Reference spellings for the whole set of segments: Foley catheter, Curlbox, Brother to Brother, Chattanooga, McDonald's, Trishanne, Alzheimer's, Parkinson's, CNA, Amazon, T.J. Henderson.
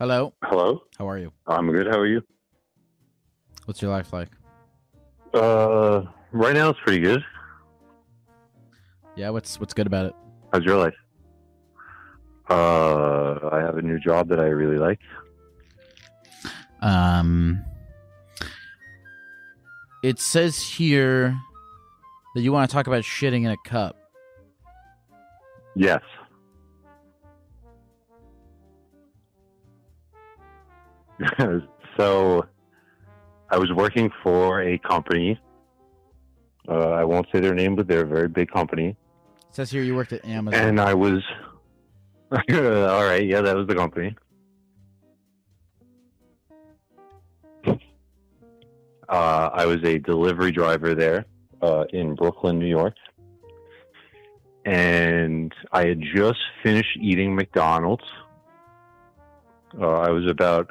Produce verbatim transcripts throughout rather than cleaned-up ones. Hello. Hello. How are you? I'm good. How are you? What's your life like? Uh, right now it's pretty good. Yeah. What's What's good about it? How's your life? Uh, I have a new job that I really like. Um, it says here that you want to talk about shitting in a cup. Yes. So, I was working for a company. Uh, I won't say their name, but they're a very big company. It says here you worked at Amazon. And I was... All right, yeah, that was the company. Uh, I was a delivery driver there uh, in Brooklyn, New York. And I had just finished eating McDonald's. Uh, I was about...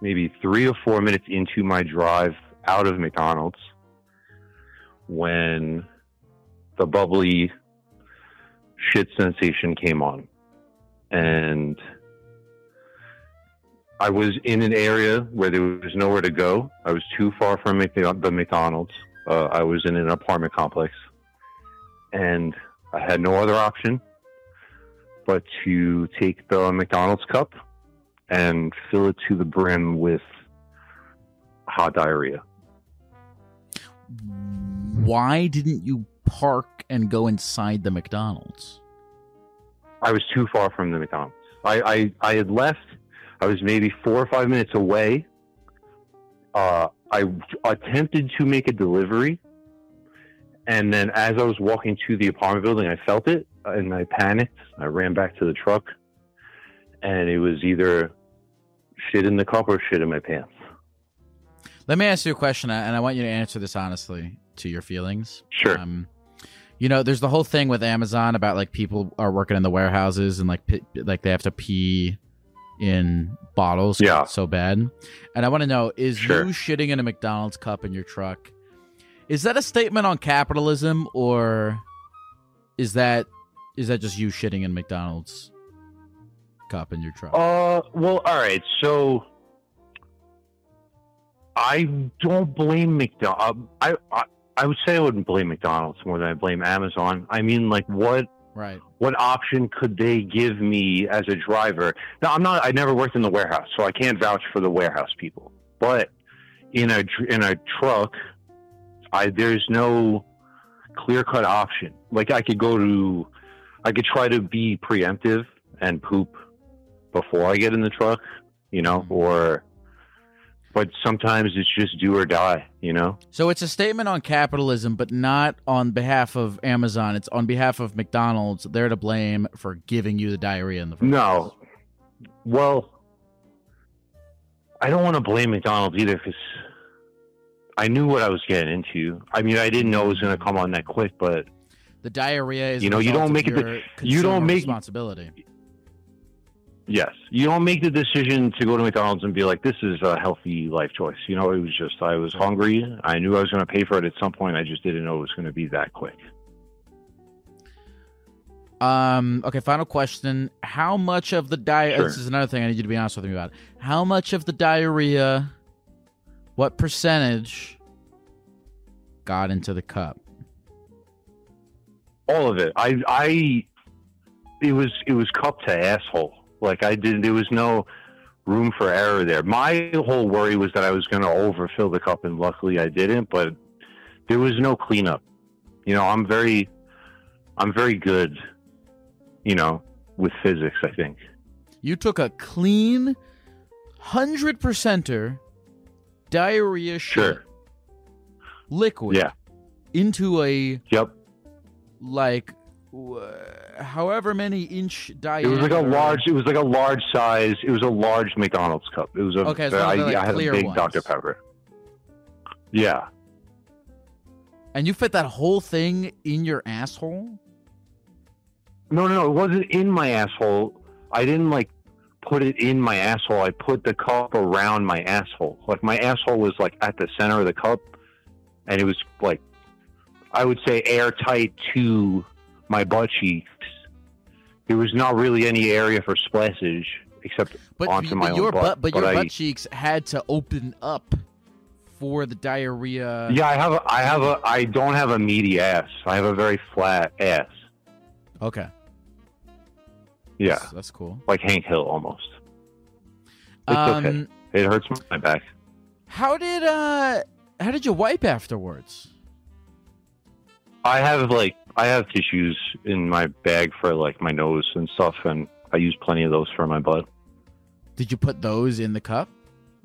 maybe three or four minutes into my drive out of McDonald's when the bubbly shit sensation came on. And I was in an area where there was nowhere to go. I was too far from the McDonald's. Uh, I was in an apartment complex. And I had no other option but to take the McDonald's cup and fill it to the brim with hot diarrhea. Why didn't you park and go inside the McDonald's? I was too far from the McDonald's. I, I, I had left. I was maybe four or five minutes away. Uh, I attempted to make a delivery. And then as I was walking to the apartment building, I felt it. And I panicked. I ran back to the truck. And it was either shit in the cup or shit in my pants. Let me ask you a question, and I want you to answer this honestly to your feelings. Sure. Um, you know, there's the whole thing with Amazon about like people are working in the warehouses and like p- like they have to pee in bottles. Yeah. 'Cause it's so bad. And I want to know, is sure. you shitting in a McDonald's cup in your truck, is that a statement on capitalism, or is that is that just you shitting in McDonald's cup in your truck? Uh, well, all right. So I don't blame McDonald's. I, I I would say I wouldn't blame McDonald's more than I blame Amazon. I mean, like, what right? What option could they give me as a driver? Now, I'm not. I never worked in the warehouse, so I can't vouch for the warehouse people. But in a in a truck, I there's no clear cut option. Like, I could go to, I could try to be preemptive and poop before I get in the truck, you know, or, but sometimes it's just do or die, you know? So it's a statement on capitalism, but not on behalf of Amazon. It's on behalf of McDonald's. They're to blame for giving you the diarrhea in the first No. place. Well, I don't want to blame McDonald's either, because I knew what I was getting into. I mean, I didn't know it was going to come on that quick, but the diarrhea is, you know, you don't make it, the, you don't make responsibility. Yes. You don't make the decision to go to McDonald's and be like, this is a healthy life choice. You know, it was just, I was hungry. I knew I was going to pay for it at some point. I just didn't know it was going to be that quick. Um. Okay, final question. How much of the diarrhea, sure. this is another thing I need you to be honest with me about. How much of the diarrhea, what percentage got into the cup? All of it. I, I, it was, it was cup to asshole. Like I didn't, there was no room for error there. My whole worry was that I was going to overfill the cup, and luckily I didn't, but there was no cleanup. You know, I'm very, I'm very good, you know, with physics, I think. You took a clean one hundred percenter diarrhea shit, sure, liquid, yeah, into a, yep, like uh, however many inch diameter. It was like a large, it was like a large size, it was a large McDonald's cup. It was a, okay, so uh, I, like I had a big ones. Doctor Pepper. Yeah. And you fit that whole thing in your asshole? No, no, no, it wasn't in my asshole. I didn't like put it in my asshole. I put the cup around my asshole. Like my asshole was like at the center of the cup, and it was like, I would say airtight to my butt cheeks. There was not really any area for splashage except but onto you, my but own your butt. butt but, but your I, butt cheeks had to open up for the diarrhea. Yeah, I have a, I have a, I don't have a meaty ass. I have a very flat ass. Okay. Yeah. That's, that's cool. Like Hank Hill almost. It's um, okay. It hurts my back. How did uh how did you wipe afterwards? I have like I have tissues in my bag for like my nose and stuff, and I use plenty of those for my butt. Did you put those in the cup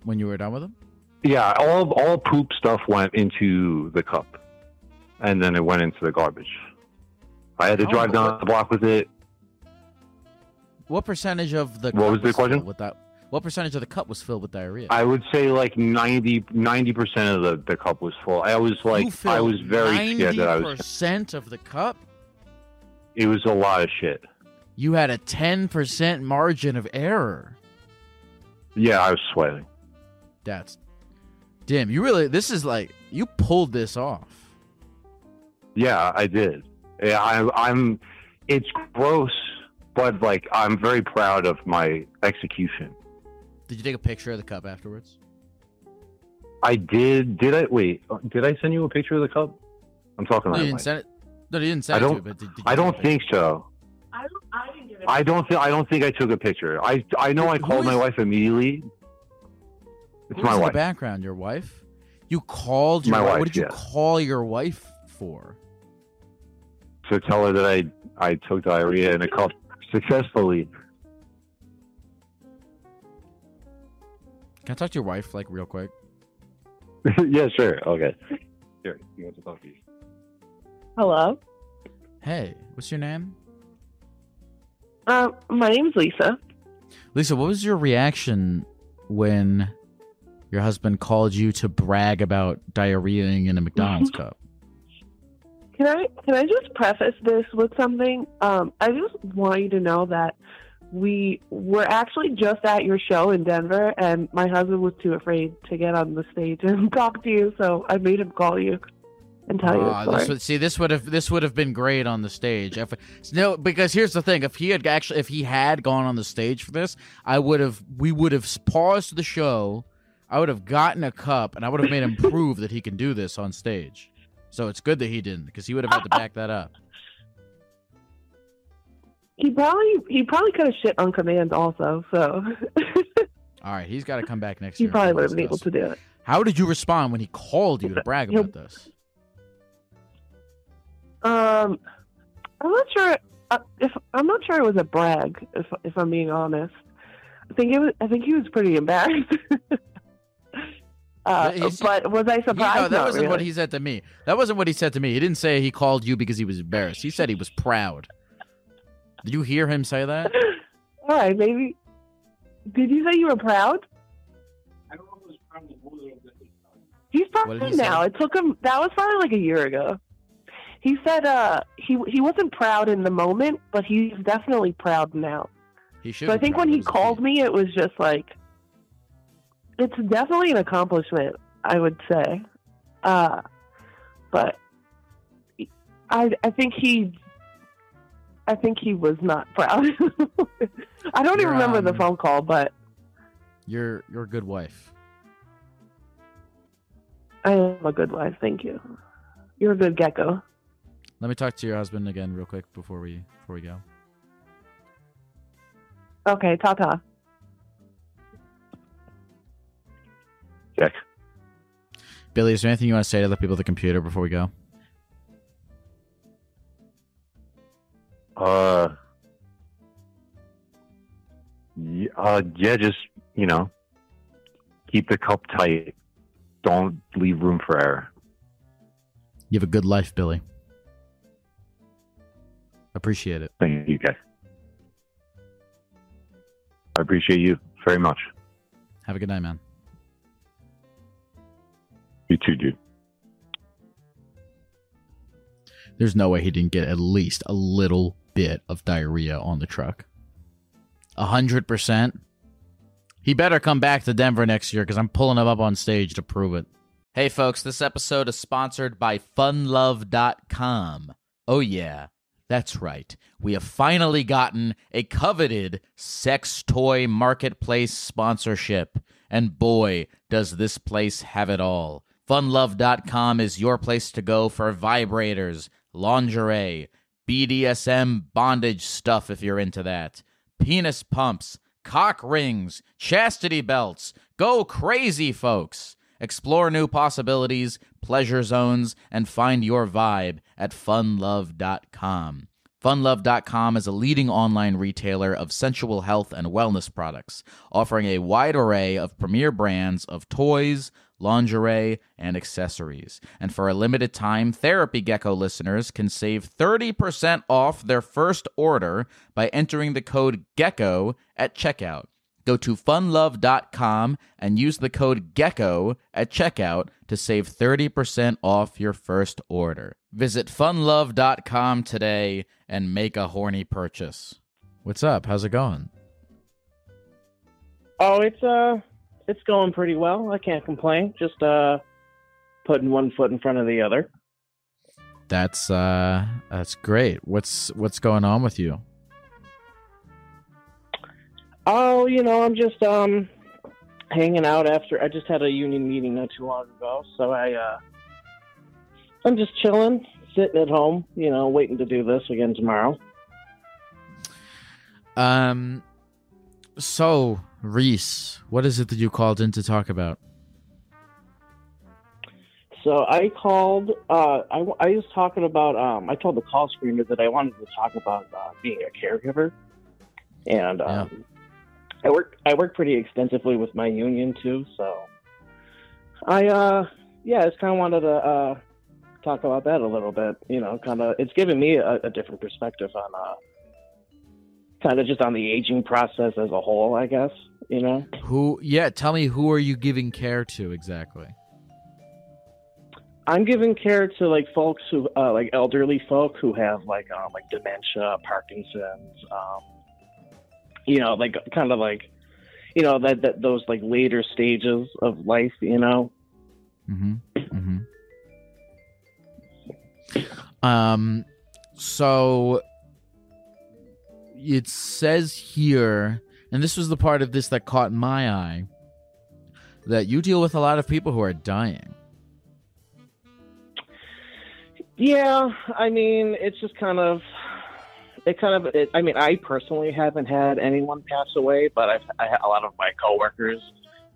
when you were done with them? Yeah, all all poop stuff went into the cup, and then it went into the garbage. I had to oh, drive down what, the block with it. What percentage of the cup what was the was question? With that, what percentage of the cup was filled with diarrhea? I would say like ninety percent of the, the cup was full. I was like, I was very scared that I was ninety percent of the cup. It was a lot of shit. You had a ten percent margin of error. Yeah, I was sweating. That's damn. You really. This is like you pulled this off. Yeah, I did. Yeah, I, I'm. It's gross, but like I'm very proud of my execution. Did you take a picture of the cup afterwards? I did. Did I? Wait. Did I send you a picture of the cup? I'm talking. No, you didn't like, send it. No, you didn't send I don't, it. To you, but did, did you I don't think so. I don't. I didn't give it. I don't think. I don't think I took a picture. I. I know. Who, I called my wife immediately. It's my wife. In the background, your wife. You called your my wife. What did you yeah. call your wife for? To tell her that I I took diarrhea in a cup successfully. Can I talk to your wife like real quick? Yeah, sure. Okay. Here, you want to talk to you. Hello. Hey, what's your name? Um, uh, my name's Lisa. Lisa, what was your reaction when your husband called you to brag about diarrheaing in a McDonald's cup? Can I can I just preface this with something? Um, I just want you to know that we were actually just at your show in Denver, and my husband was too afraid to get on the stage and talk to you, so I made him call you and tell uh, you. This would, see, this would have this would have been great on the stage. If, no, because here's the thing: if he had actually, if he had gone on the stage for this, I would have. We would have paused the show. I would have gotten a cup, and I would have made him prove that he can do this on stage. So it's good that he didn't, because he would have had to back that up. He probably he probably could have shit on command also, so... All right, he's got to come back next he year. He probably would have been able to do it. How did you respond when he called you to brag about this? Um, I'm not sure if I'm not sure it was a brag, if if I'm being honest. I think it was. I think he was pretty embarrassed. Uh, but was I surprised? You know, that Not wasn't really. What he said to me. That wasn't what he said to me. He didn't say he called you because he was embarrassed. He said he was proud. Did you hear him say that? All right, maybe. Did you say you were proud? I don't know if it was proud. He's probably he now. Say? It took him. That was probably like a year ago. He said uh, he he wasn't proud in the moment, but he's definitely proud now. He should. So I think when he called me, it was just like. It's definitely an accomplishment, I would say, uh, but I I think he I think he was not proud. I don't even remember um, the phone call, but you're you're a good wife. I am a good wife, thank you. You're a good gecko. Let me talk to your husband again real quick before we before we go. Okay, ta-ta. Check. Billy, is there anything you want to say to the people at the computer before we go? Uh, yeah, uh, yeah, just, you know, keep the cup tight. Don't leave room for error. You have a good life, Billy. Appreciate it. Thank you, guys. I appreciate you very much. Have a good night, man. You too, dude. There's no way he didn't get at least a little bit of diarrhea on the truck. A hundred percent. He better come back to Denver next year because I'm pulling him up on stage to prove it. Hey, folks, this episode is sponsored by fun love dot com. Oh, yeah, that's right. We have finally gotten a coveted sex toy marketplace sponsorship. And boy, does this place have it all. fun love dot com is your place to go for vibrators, lingerie, B D S M bondage stuff if you're into that, penis pumps, cock rings, chastity belts. Go crazy, folks. Explore new possibilities, pleasure zones, and find your vibe at fun love dot com. fun love dot com is a leading online retailer of sensual health and wellness products, offering a wide array of premier brands of toys, lingerie, and accessories. And for a limited time, Therapy Gecko listeners can save thirty percent off their first order by entering the code GECKO at checkout. Go to fun love dot com and use the code GECKO at checkout to save thirty percent off your first order. Visit fun love dot com today and make a horny purchase. What's up? How's it going? Oh, it's uh It's going pretty well. I can't complain. Just uh, putting one foot in front of the other. That's uh, that's great. What's what's going on with you? Oh, you know, I'm just um, hanging out after. I just had a union meeting not too long ago, so I uh, I'm just chilling, sitting at home, you know, waiting to do this again tomorrow. Um. So, Reese, what is it that you called in to talk about? So I called, uh, I, I was talking about, um, I told the call screener that I wanted to talk about uh, being a caregiver. And um, yeah. I work I work pretty extensively with my union, too. So I, uh, yeah, I just kind of wanted to uh, talk about that a little bit. You know, kind of, it's given me a, a different perspective on uh kind of just on the aging process as a whole, I guess, you know? Who? Yeah, tell me, who are you giving care to exactly? I'm giving care to, like, folks who, uh, like, elderly folk who have, like, uh, like dementia, Parkinson's, um, you know, like, kind of like, you know, that, that those, like, later stages of life, you know? Mm-hmm. Mm-hmm. Um, so... It says here, and this was the part of this that caught my eye, that you deal with a lot of people who are dying. Yeah, I mean, it's just kind of, it kind of, it, I mean, I personally haven't had anyone pass away, but I've, I, a lot of my coworkers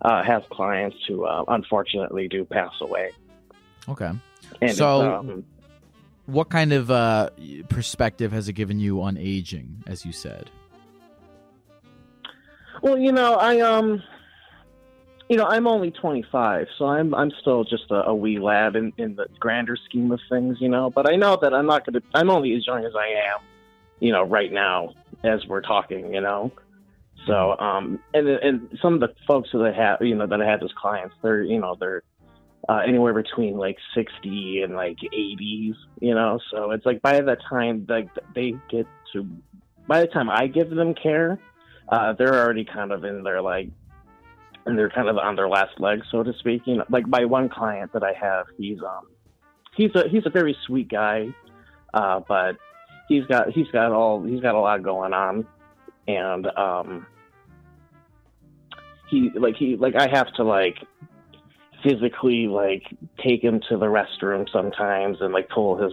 uh, have clients who uh, unfortunately do pass away. Okay. And so... What kind of uh, perspective has it given you on aging, as you said? Well, you know, I um, you know, I'm only twenty-five, so I'm I'm still just a, a wee lad in, in the grander scheme of things, you know. But I know that I'm not going to. I'm only as young as I am, you know, right now as we're talking, you know. So, um, and and some of the folks that I have, you know, that I had as clients, they're, you know, they're. Uh, anywhere between like sixty and like eighties, you know. So it's like by the time like they get to, by the time I give them care, uh, they're already kind of in their like, and they're kind of on their last leg, so to speak. You know, like my one client that I have, he's um, he's a he's a very sweet guy, uh, but he's got he's got all he's got a lot going on, and um, he like he like I have to like. physically like take him to the restroom sometimes and like pull his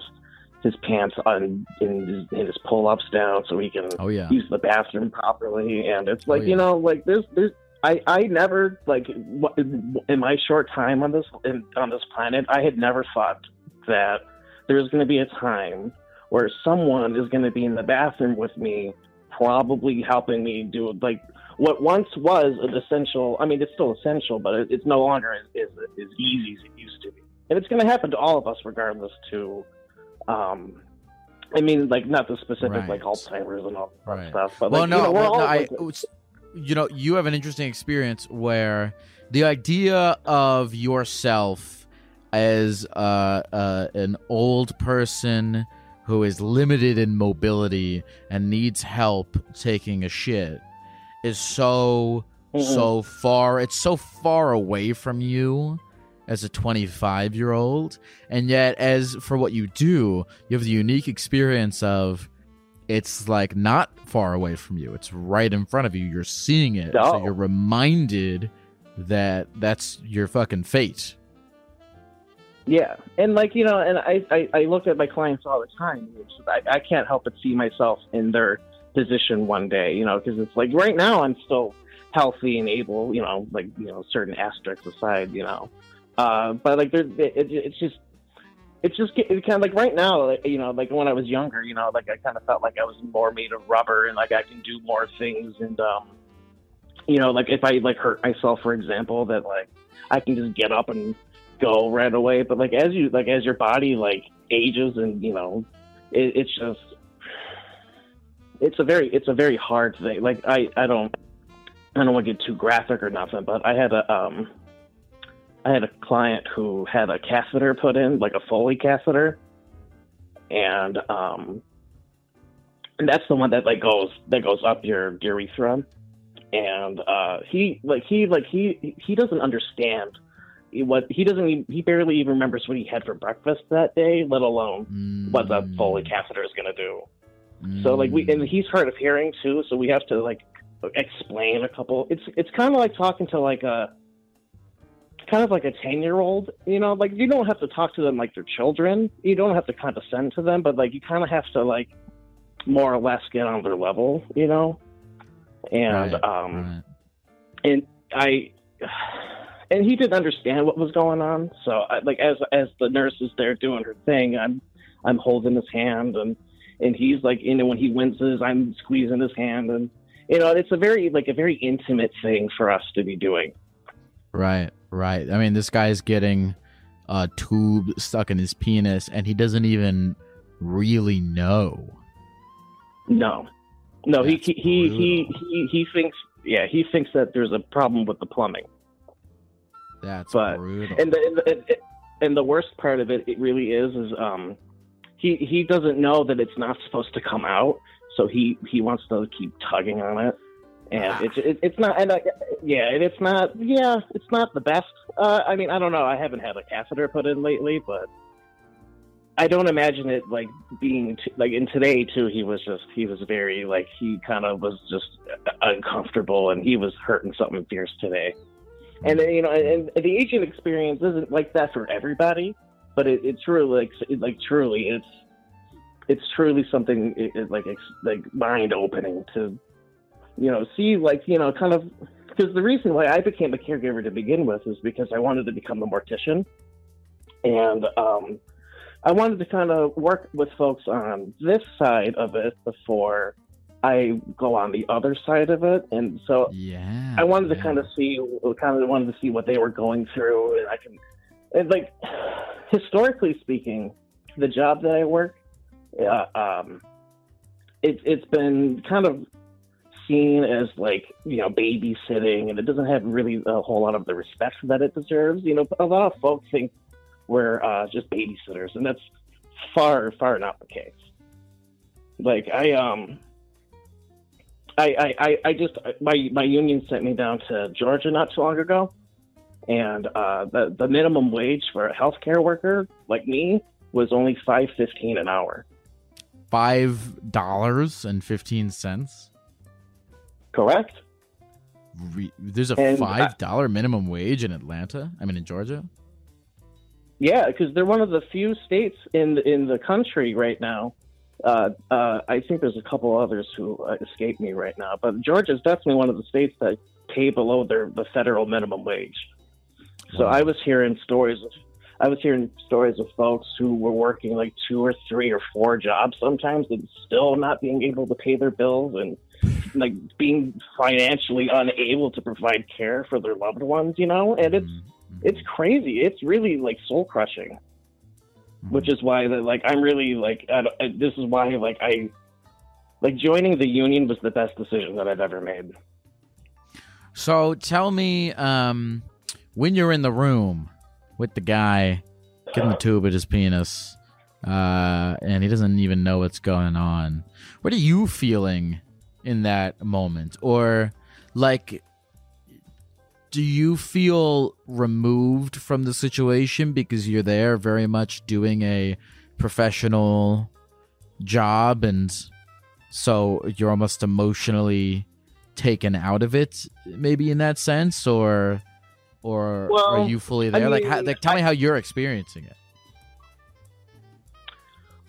his pants on and his, his pull-ups down so he can oh, yeah. use the bathroom properly. And it's like, oh, yeah. you know, like there's, there's, I, I never, like, in my short time on this, in, on this planet, I had never thought that there was going to be a time where someone is going to be in the bathroom with me, probably helping me do, like, what once was an essential, I mean, it's still essential, but it, it's no longer as, as, as easy as it used to be. And it's going to happen to all of us, regardless to, um, I mean, like, not the specific, right. like, Alzheimer's and all that right. stuff. But, well, like, no, you know, we're all no, I, like, you know, you have an interesting experience where the idea of yourself as uh, uh, an old person who is limited in mobility and needs help taking a shit is so, mm-mm. so far. It's so far away from you as a twenty-five-year-old. And yet, as for what you do, you have the unique experience of it's like not far away from you. It's right in front of you. You're seeing it. Oh. So you're reminded that that's your fucking fate. Yeah. And like, you know, and I, I, I look at my clients all the time. I, I can't help but see myself in their position one day, you know, because it's like right now I'm still healthy and able, you know, like, you know, certain asterisks aside, you know. Uh, but like, there's, it, it, it's just, it's just it's kind of like right now, like, you know, like when I was younger, you know, like I kind of felt like I was more made of rubber and like I can do more things. And, um, you know, like if I like hurt myself, for example, that like I can just get up and go right away. But like, as you, like as your body like ages and, you know, it, it's just, it's a very, it's a very hard thing. Like I, I don't, I don't want to get too graphic or nothing, but I had a, um, I had a client who had a catheter put in, like a Foley catheter, and um, and that's the one that like goes that goes up your urethra, and uh, he like he like he he doesn't understand what he doesn't he barely even remembers what he had for breakfast that day, let alone mm. what the Foley catheter is gonna do. Mm. So like we and he's hard of hearing too, so we have to like explain a couple. It's it's kind of like talking to like a kind of like a ten year old, you know, like you don't have to talk to them like they're children. You don't have to condescend to them, but like you kind of have to like more or less get on their level, you know? And, right, um, right. and I, and he didn't understand what was going on. So I, like, as, as the nurse is there doing her thing, I'm, I'm holding his hand and, and he's like, you know, when he winces, I'm squeezing his hand and, you know, it's a very, like a very intimate thing for us to be doing. Right. Right. I mean, this guy is getting a tube stuck in his penis and he doesn't even really know. No, no, he he, he he he he thinks. Yeah, he thinks that there's a problem with the plumbing. That's but, brutal. And the, and, the, and the worst part of it, it really is, is um, he, he doesn't know that it's not supposed to come out. So he, he wants to keep tugging on it. And it's it, it's not, and I, yeah, and it's not, yeah, it's not the best. Uh, I mean, I don't know. I haven't had a catheter put in lately, but I don't imagine it like being t- like in today too. He was just, he was very like he kind of was just uncomfortable, and he was hurting something fierce today. And you know, and, and the Asian experience isn't like that for everybody, but it, it truly, like, it, like truly, it's it's truly something it, it, like it's like mind opening to. You know, see, like, you know, kind of, because the reason why I became a caregiver to begin with is because I wanted to become a mortician. And um, I wanted to kind of work with folks on this side of it before I go on the other side of it. And so yeah, I wanted yeah. to kind of see, kind of wanted to see what they were going through. And I can, and like, historically speaking, the job that I work, uh, um, it, it's been kind of seen as like, you know, babysitting, and it doesn't have really a whole lot of the respect that it deserves. You know, a lot of folks think we're uh, just babysitters, and that's far, far not the case. Like I, um, I, I, I just my my union sent me down to Georgia not too long ago, and uh, the the minimum wage for a healthcare worker like me was only five fifteen an hour. Five dollars and fifteen cents. Correct. Re- There's a and five dollar I, minimum wage in Atlanta. I mean, in Georgia. Yeah, because they're one of the few states in in the country right now. Uh, uh, I think there's a couple others who uh, escape me right now, but Georgia is definitely one of the states that pay below their the federal minimum wage. So I was hearing stories. Of, I was hearing stories of folks who were working like two or three or four jobs sometimes, and still not being able to pay their bills, and like being financially unable to provide care for their loved ones. You know, and it's mm-hmm. it's crazy. It's really like soul crushing. Which is why that like I'm really like I, I, this is why like I like joining the union was the best decision that I've ever made. So tell me, um, when you're in the room with the guy, give him a tube at his penis, uh, and he doesn't even know what's going on. What are you feeling in that moment, or like? Do you feel removed from the situation because you're there very much doing a professional job, and so you're almost emotionally taken out of it, maybe in that sense, or or well, are you fully there? I mean, like, how, like, tell I, me how you're experiencing it.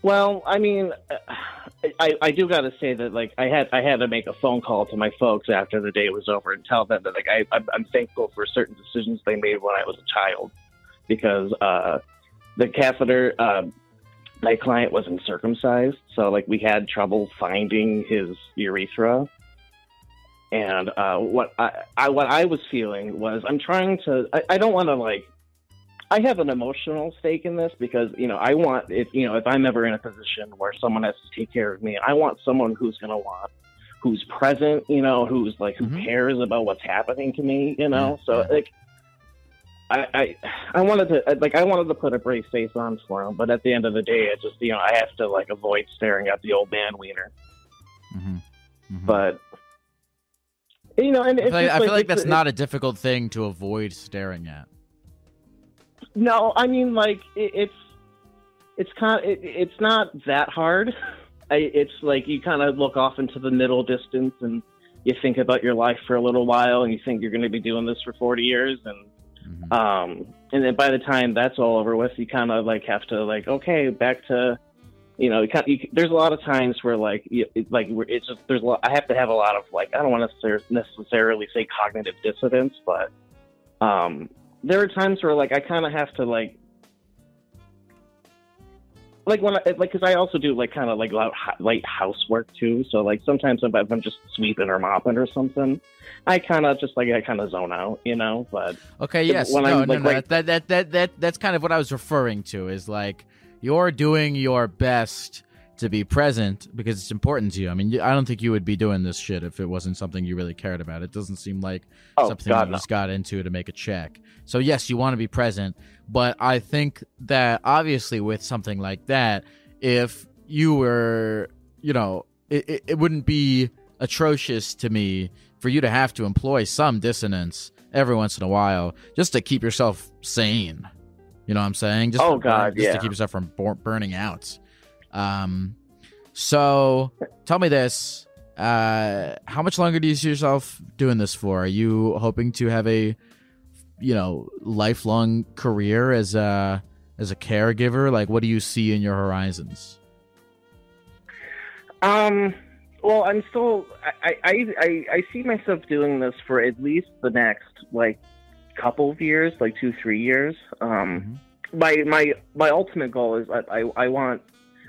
Well, I mean, I, I do got to say that like I had I had to make a phone call to my folks after the day was over and tell them that like I I'm thankful for certain decisions they made when I was a child, because uh, the catheter uh, my client wasn't circumcised, so like we had trouble finding his urethra, and uh, what I, I what I was feeling was I'm trying to I, I don't want to like. I have an emotional stake in this because, you know, I want, if, you know, if I'm ever in a position where someone has to take care of me, I want someone who's going to want, who's present, you know, who's like, who mm-hmm. cares about what's happening to me, you know? Yeah, so yeah. like, I, I, I wanted to, like, I wanted to put a brave face on for him, but at the end of the day, I just, you know, I have to like avoid staring at the old man wiener. Mm-hmm. Mm-hmm. But, you know, and I feel like, I feel like, like that's not a difficult thing to avoid staring at. No, I mean, like it, it's it's kind of, it, it's not that hard. I, it's like you kind of look off into the middle distance, and you think about your life for a little while, and you think you're going to be doing this for forty years, and mm-hmm. um, and then by the time that's all over with, you kind of like have to like okay, back to you know. You kinda, you, there's a lot of times where like you, it, like it's just there's a lot, I have to have a lot of like I don't want to necessarily say cognitive dissonance, but. Um, There are times where, like, I kind of have to, like, like when, I, like, because I also do like kind of like light housework too. So like sometimes if I'm just sweeping or mopping or something, I kind of just like I kind of zone out, you know. But okay, yes, when no, I'm, no, like, no. Right... That, that that that that's kind of what I was referring to. Is like you're doing your best to be present because it's important to you. I mean, I don't think you would be doing this shit if it wasn't something you really cared about. It doesn't seem like oh, something God, you no. just got into to make a check. So yes, you want to be present, but I think that obviously with something like that, if you were, you know, it, it, it wouldn't be atrocious to me for you to have to employ some dissonance every once in a while just to keep yourself sane. You know what I'm saying? Just, oh God, just yeah. to keep yourself from burning out. Um, so tell me this, uh, how much longer do you see yourself doing this for? Are you hoping to have a, you know, lifelong career as a, as a caregiver? Like, what do you see in your horizons? Um, well, I'm still, I, I, I, I see myself doing this for at least the next, like, couple of years, like two, three years. Um, mm-hmm. my, my, my ultimate goal is I, I, I want.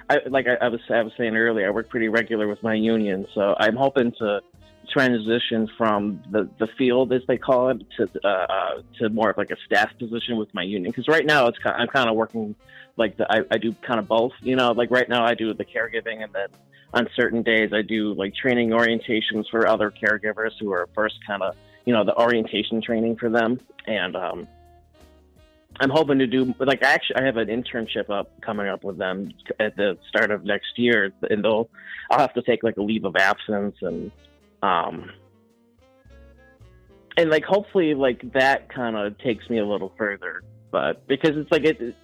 I, like I, I was I was saying earlier, I work pretty regular with my union, so I'm hoping to transition from the, the field, as they call it, to uh, uh, to more of like a staff position with my union. Because right now, it's kind of, I'm kind of working like the, I, I do kind of both, you know. Like right now, I do the caregiving, and then on certain days, I do like training orientations for other caregivers who are first kind of you know the orientation training for them, and. Um, I'm hoping to do like actually I have an internship up coming up with them at the start of next year, and they'll I'll have to take like a leave of absence and um and like hopefully like that kind of takes me a little further, but because it's like it, it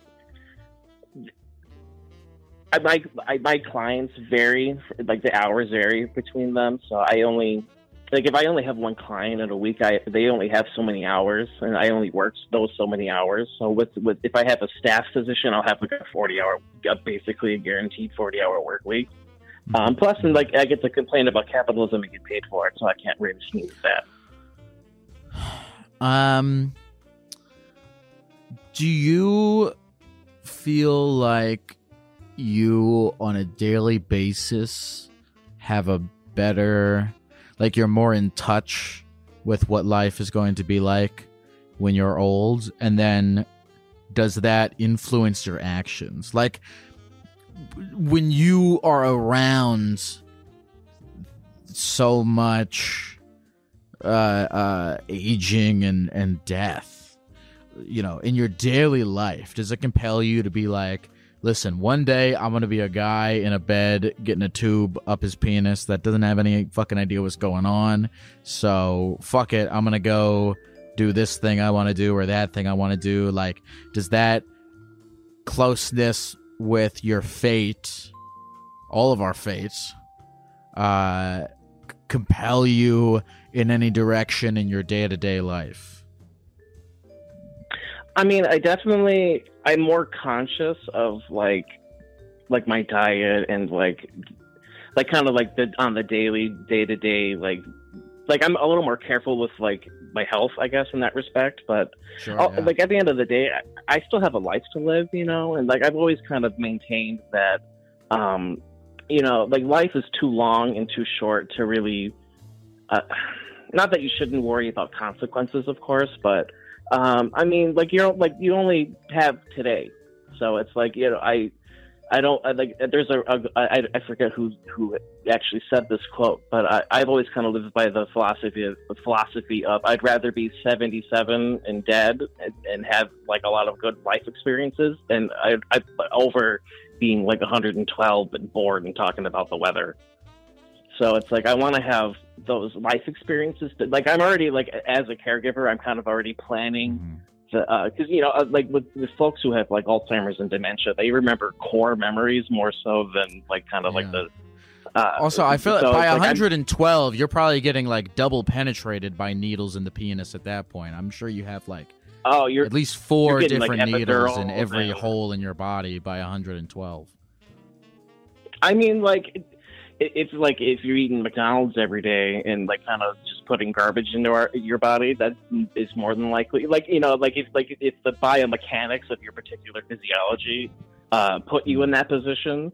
I, my I, my clients vary, like the hours vary between them, so I only like if I only have one client in a week, I they only have so many hours, and I only work those so many hours. So with with if I have a staff position, I'll have like a forty hour, basically a guaranteed forty hour work week. Um, plus, and like I get to complain about capitalism and get paid for it, so I can't really sneeze at that. Um, do you feel like you on a daily basis have a better, like you're more in touch with what life is going to be like when you're old? And then does that influence your actions? Like, when you are around so much uh, uh, aging and, and death, you know, in your daily life, does it compel you to be like, listen, one day I'm going to be a guy in a bed getting a tube up his penis that doesn't have any fucking idea what's going on. So fuck it. I'm going to go do this thing I want to do or that thing I want to do. Like, does that closeness with your fate, all of our fates, uh, c- compel you in any direction in your day-to-day life? I mean, I definitely, I'm more conscious of like, like my diet and like, like kind of like the, on the daily day-to-day, like, like I'm a little more careful with like my health, I guess, in that respect. But sure, yeah. Like at the end of the day, I, I still have a life to live, you know? And like, I've always kind of maintained that, um, you know, like life is too long and too short to really, uh, not that you shouldn't worry about consequences, of course, but Um, I mean, like, you don't, like, you only have today. So it's like, you know, I, I don't, I, like, there's a, a I, I forget who, who actually said this quote, but I, I've always kind of lived by the philosophy of, the philosophy of I'd rather be seventy-seven and dead and, and have, like, a lot of good life experiences than I, I, over being, like, one hundred twelve and bored and talking about the weather. So it's like I want to have those life experiences. That, like I'm already like as a caregiver, I'm kind of already planning the because uh, you know like with, with folks who have like Alzheimer's and dementia, they remember core memories more so than like kind of yeah. like the. Uh, also, I feel so like by like, one hundred twelve, I'm, you're probably getting like double penetrated by needles in the penis at that point. I'm sure you have like oh, you're at least four getting, different like, needles in every now. hole in your body by one hundred twelve. I mean, like. It's like if you're eating McDonald's every day and like kind of just putting garbage into our, your body, that is more than likely. Like, you know, like if like if the biomechanics of your particular physiology uh, put you in that position.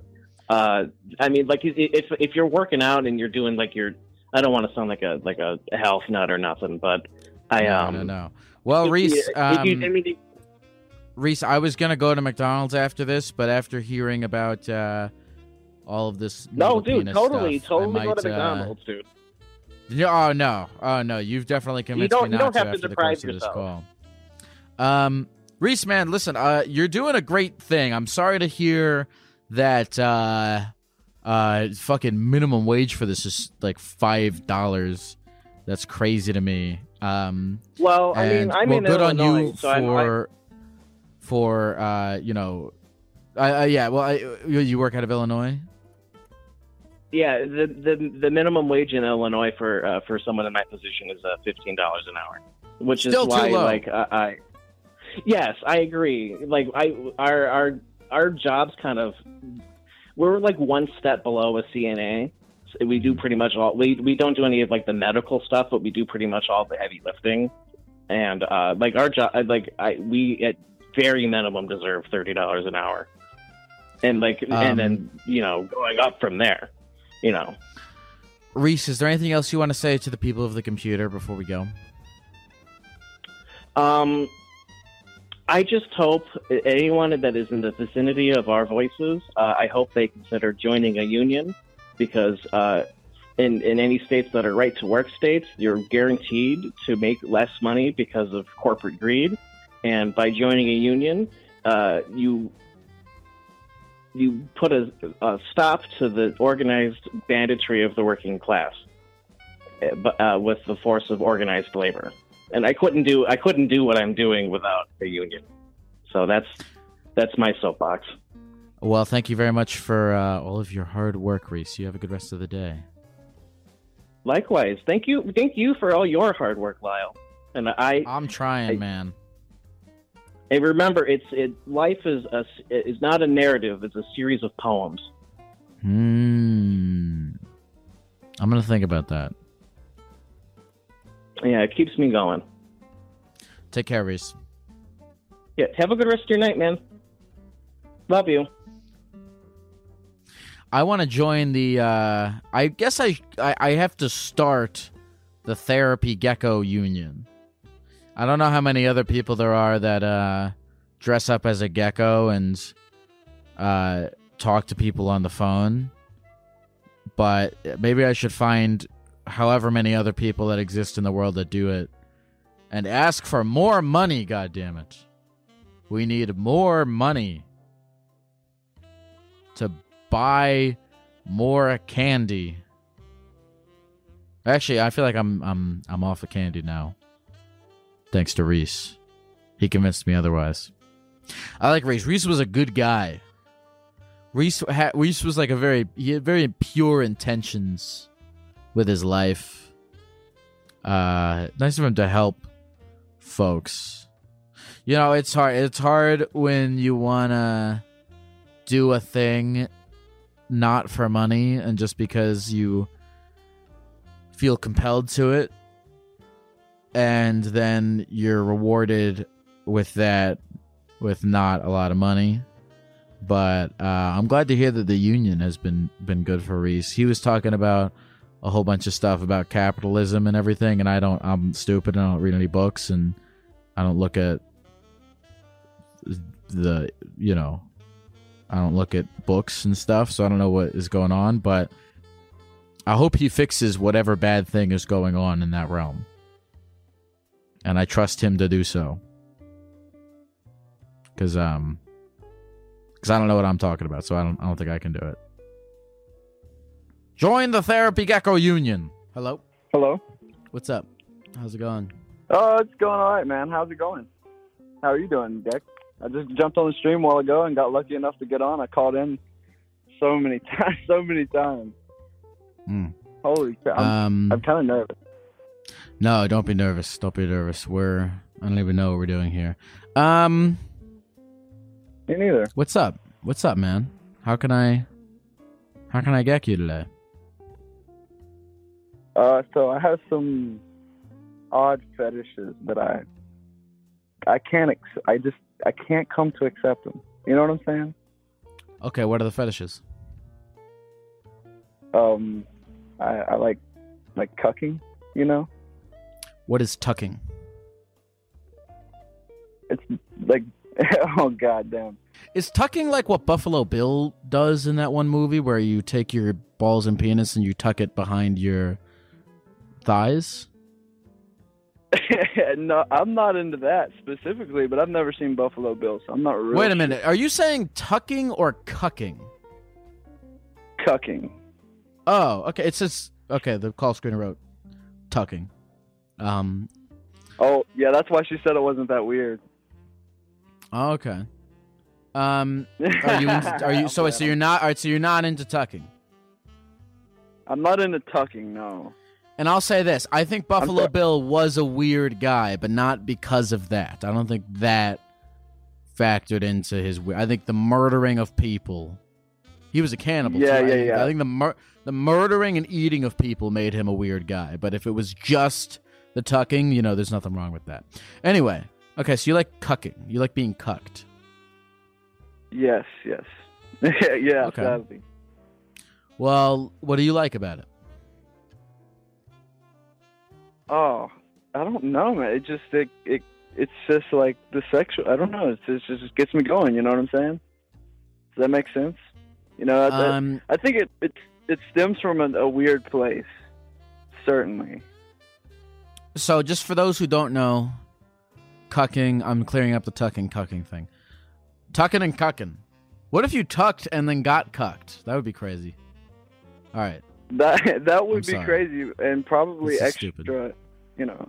Uh, I mean, like if if you're working out and you're doing like your, I don't want to sound like a like a health nut or nothing, but I no, um no no. Well, Reese, um, if you, I mean, Reese, I was gonna go to McDonald's after this, but after hearing about. Uh, All of this. No, dude, totally, stuff, totally might, go to McDonald's, uh, dude. Oh no, oh no, you've definitely convinced you me not you don't to have after to the course yourself. of this call. Um, Reese, man, listen, uh, you're doing a great thing. I'm sorry to hear that. Uh, uh, fucking minimum wage for this is like five dollars. That's crazy to me. Um, well, I mean, I'm well, in good Illinois, on you so for I... for uh, you know, uh, uh, yeah. Well, I, you work out of Illinois. Yeah, the, the the minimum wage in Illinois for uh, for someone in my position is uh, fifteen dollars an hour, which Still is why, too low. like, uh, I yes, I agree. Like, I our our our jobs kind of we're like one step below a C N A. So we do pretty much all we we don't do any of like the medical stuff, but we do pretty much all the heavy lifting. And uh, like our job, like I we at very minimum deserve thirty dollars an hour, and like um, and then you know going up from there. You know, Reese, is there anything else you want to say to the people of the computer before we go? Um, I just hope anyone that is in the vicinity of our voices, uh, I hope they consider joining a union because uh, in, in any states that are right to work states, you're guaranteed to make less money because of corporate greed. And by joining a union, uh, you... you put a, a stop to the organized banditry of the working class uh, with the force of organized labor. And I couldn't do I couldn't do what I'm doing without a union. So that's that's my soapbox. Well, thank you very much for uh, all of your hard work, Reese. You have a good rest of the day. Likewise. Thank you. Thank you for all your hard work, Lyle. And I, I'm trying, I, man. And remember, it's it. Life is a is not a narrative. It's a series of poems. Hmm. I'm gonna think about that. Yeah, it keeps me going. Take care, Reese. Yeah, have a good rest of your night, man. Love you. I want to join the, uh, I guess I, I I have to start the Therapy Gecko Union. I don't know how many other people there are that uh, dress up as a gecko and uh, talk to people on the phone. But maybe I should find however many other people that exist in the world that do it and ask for more money, goddammit. We need more money to buy more candy. Actually, I feel like I'm I'm I'm off of candy now. Thanks to Reese. He convinced me otherwise. I like Reese. Reese was a good guy. Reese ha- Reese was like a very he had very pure intentions with his life. Uh, nice of him to help folks. You know, it's hard. It's hard when you wanna do a thing not for money and just because you feel compelled to it, and then you're rewarded with that with not a lot of money. But uh, I'm glad to hear that the union has been been good for Reese. He was talking about a whole bunch of stuff about capitalism and everything, and I don't I'm stupid and I don't read any books and I don't look at the you know I don't look at books and stuff, so I don't know what is going on, but I hope he fixes whatever bad thing is going on in that realm. And I trust him to do so. Because um, because I don't know what I'm talking about, so I don't, I don't think I can do it. Join the Therapy Gecko Union. Hello? Hello. What's up? How's it going? Oh, it's going all right, man. How's it going? How are you doing, Dick? I just jumped on the stream a while ago and got lucky enough to get on. I called in so many times, so many times. Mm. Holy crap. I'm, um, I'm kind of nervous. No, don't be nervous. Don't be nervous. We're, I don't even know what we're doing here. Um, Me neither. What's up? What's up, man? How can I, how can I get you today? Uh, so I have some odd fetishes that I, I can't, ex- I just, I can't come to accept them. You know what I'm saying? Okay, what are the fetishes? Um, I, I like, like cucking, you know? What is tucking? It's like, oh, goddamn. Is tucking like what Buffalo Bill does in that one movie where you take your balls and penis and you tuck it behind your thighs? No, I'm not into that specifically, but I've never seen Buffalo Bill, so I'm not really. Wait a minute. Sure. Are you saying tucking or cucking? Cucking. Oh, okay. It says, okay, the call screener wrote tucking. Um. Oh, yeah, that's why she said it wasn't that weird. Oh, okay. Um, are you, into, are you, so, so you're not, all right, so you're not into tucking? I'm not into tucking, no. And I'll say this, I think Buffalo Bill was a weird guy, but not because of that. I don't think that factored into his weird. I think the murdering of people, he was a cannibal. Yeah, too. yeah, yeah. I think the mur- the murdering and eating of people made him a weird guy. But if it was just the tucking, you know, there's nothing wrong with that. Anyway, okay, so you like cucking. You like being cucked. Yes, yes. Yeah, okay. Sadly. Well, what do you like about it? Oh, I don't know, man. It just it, it it's just like the sexual. I don't know. It's just, it just gets me going. You know what I'm saying? Does that make sense? You know, um, I, I think it it it stems from a, a weird place, certainly. So, just for those who don't know, cucking. I'm clearing up the tucking, cucking thing. Tucking and cucking. What if you tucked and then got cucked? That would be crazy. All right. That that would be crazy and probably extra, stupid. you know,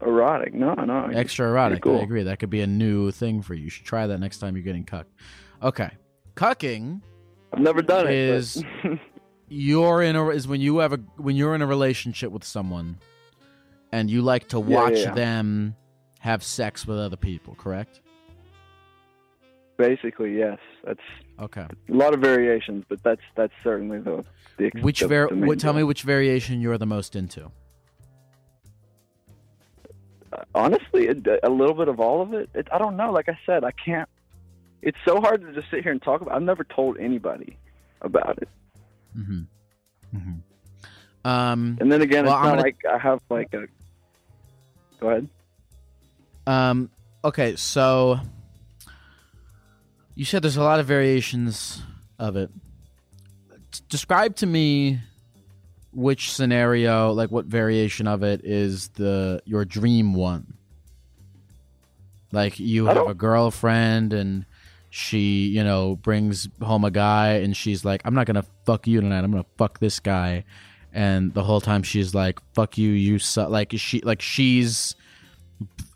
erotic. No, no. Extra erotic. Cool. I agree. That could be a new thing for you. You should try that next time you're getting cucked. Okay. Cucking. I've never done is, it. But... you're in a is when you have a when you're in a relationship with someone, and you like to watch yeah, yeah, yeah. them have sex with other people, correct? Basically, yes. That's okay. A lot of variations, but that's that's certainly the the. Which the, var- the tell me which variation you're the most into. Honestly, a, a little bit of all of it. it. I don't know. Like I said, I can't. It's so hard to just sit here and talk about it. I've never told anybody about it. Mm-hmm. Mm-hmm. Um, and then again, well, it's not gonna... like I have like a. Go ahead. Um. Okay. So. You said there's a lot of variations of it. Describe to me which scenario, like what variation of it is the your dream one. Like you have a girlfriend and she, you know, brings home a guy and she's like, I'm not going to fuck you tonight. I'm going to fuck this guy. And the whole time she's like, fuck you. You suck. Like she, like she's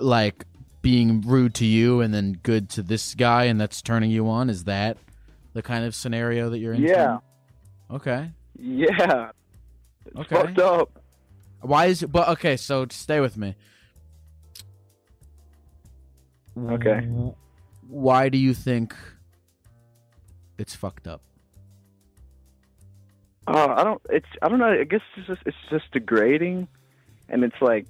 like, being rude to you and then good to this guy and that's turning you on? Is that the kind of scenario that you're into? Yeah. Okay. Yeah. It's okay. Fucked up. Why is it? But okay, so stay with me. Okay. Why do you think it's fucked up? Uh, I don't. It's. I don't know. I guess it's just. It's just degrading, and it's like.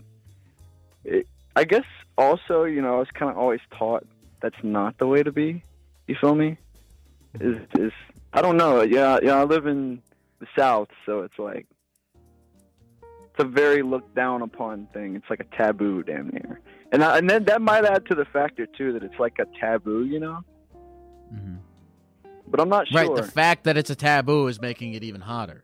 It, I guess. Also, you know, I was kind of always taught that's not the way to be. You feel me? Is is I don't know. Yeah, yeah. I live in the South, so it's like it's a very looked down upon thing. It's like a taboo down here, and I, and then that might add to the factor too that it's like a taboo, you know. Mm-hmm. But I'm not sure. Right. The fact that it's a taboo is making it even hotter.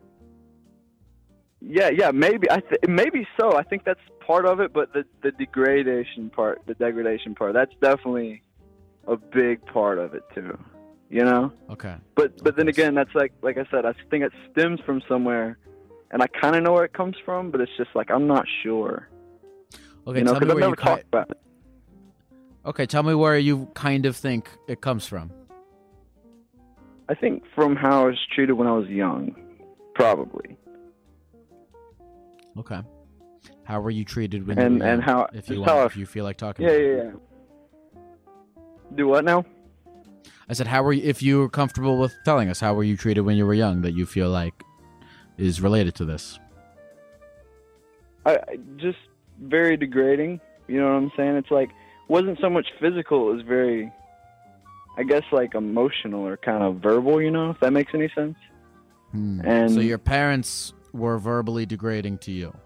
Yeah, yeah, maybe I th- maybe so. I think that's part of it, but the, the degradation part, the degradation part, that's definitely a big part of it too. You know? Okay. But but then again, that's like like I said, I think it stems from somewhere, and I kind of know where it comes from, but it's just like I'm not sure. Okay, you know, because I've never talked about it. Okay, tell me where you kind of think it comes from. I think from how I was treated when I was young, probably. Okay. How were you treated when and, you were and how if you want, if you feel like talking? Yeah, about yeah, yeah. Do what now? I said, how were you, if you were comfortable with telling us, how were you treated when you were young that you feel like is related to this? I just very degrading. You know what I'm saying? It's like wasn't so much physical. It was very, I guess, like emotional or kind of verbal. You know, if that makes any sense. Hmm. And so your parents were verbally degrading to you.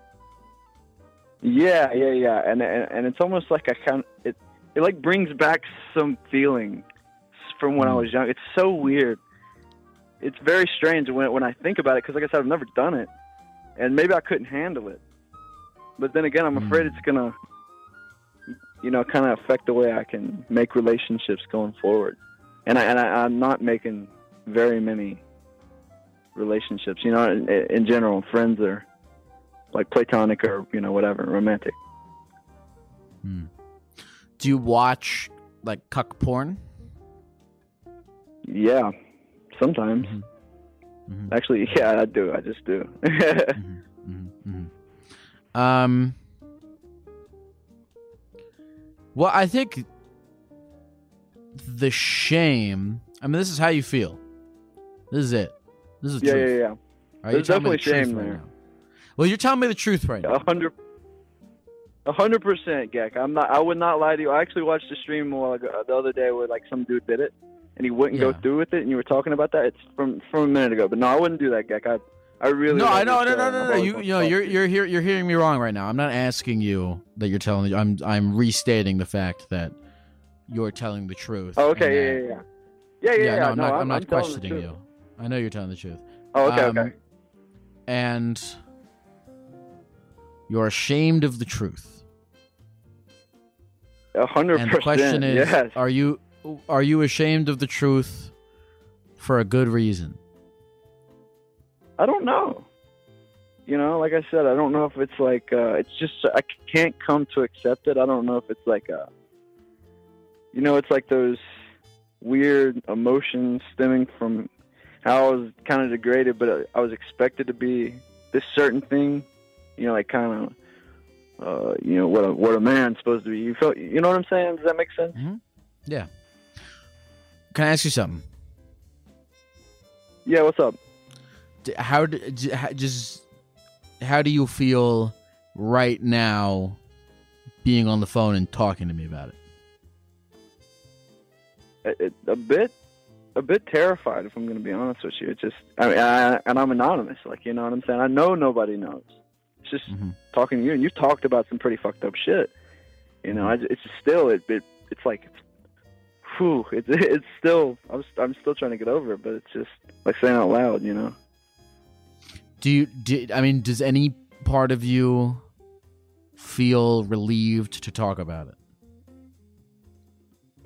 Yeah, yeah, yeah, and and, and it's almost like I kind of, it it like brings back some feeling from when mm. I was young. It's so weird. It's very strange when when I think about it because, like I said, I've never done it, and maybe I couldn't handle it. But then again, I'm mm. afraid it's gonna, you know, kind of affect the way I can make relationships going forward. And I and I, I'm not making very many relationships, you know, in, in general, friends are. Like platonic or, you know, whatever, romantic. Hmm. Do you watch, like, cuck porn? Yeah, sometimes. Mm-hmm. Mm-hmm. Actually, yeah, I do. I just do. mm-hmm. Mm-hmm. Um. Well, I think the shame, I mean, this is how you feel. This is it. This is yeah, truth. Yeah, yeah, yeah. Right, there's definitely the shame there. Right. Well, you're telling me the truth right now. one hundred percent, Gek. I'm not, I would not lie to you. I actually watched a stream a while ago, the other day where like some dude did it, and he wouldn't yeah. go through with it, and you were talking about that. It's from, from a minute ago. But no, I wouldn't do that, Gek. I I really... No, I know, no, no, no, no, no. You, you know, you're, you're, hear, you're hearing me wrong right now. I'm not asking you that you're telling... I'm I'm restating the fact that you're telling the truth. Oh, okay, yeah, that, yeah, yeah, yeah. Yeah, yeah, yeah. No, I'm no, not, I'm, I'm not I'm questioning you. I know you're telling the truth. Oh, okay, um, okay. And... you're ashamed of the truth. A hundred percent. And the question is, yes. are you are you ashamed of the truth for a good reason? I don't know. You know, like I said, I don't know if it's like uh, it's just I can't come to accept it. I don't know if it's like a, you know, it's like those weird emotions stemming from how I was kind of degraded, but I was expected to be this certain thing, you know, like kind of, uh, you know, what a, what a man's supposed to be. You felt, you know what I'm saying? Does that make sense? Mm-hmm. Yeah. Can I ask you something? Yeah, what's up? How do, just how do you feel right now being on the phone and talking to me about it? A, a bit, a bit terrified, if I'm going to be honest with you. It's just, I mean, I, and I'm anonymous, like, you know what I'm saying? I know nobody knows. It's just mm-hmm. talking to you, and you've talked about some pretty fucked up shit. You know, I, it's just still, it, it, it's like, it's, whew, it, it's still, I'm, I'm still trying to get over it, but it's just like saying out loud, you know? Do you, do, I mean, does any part of you feel relieved to talk about it?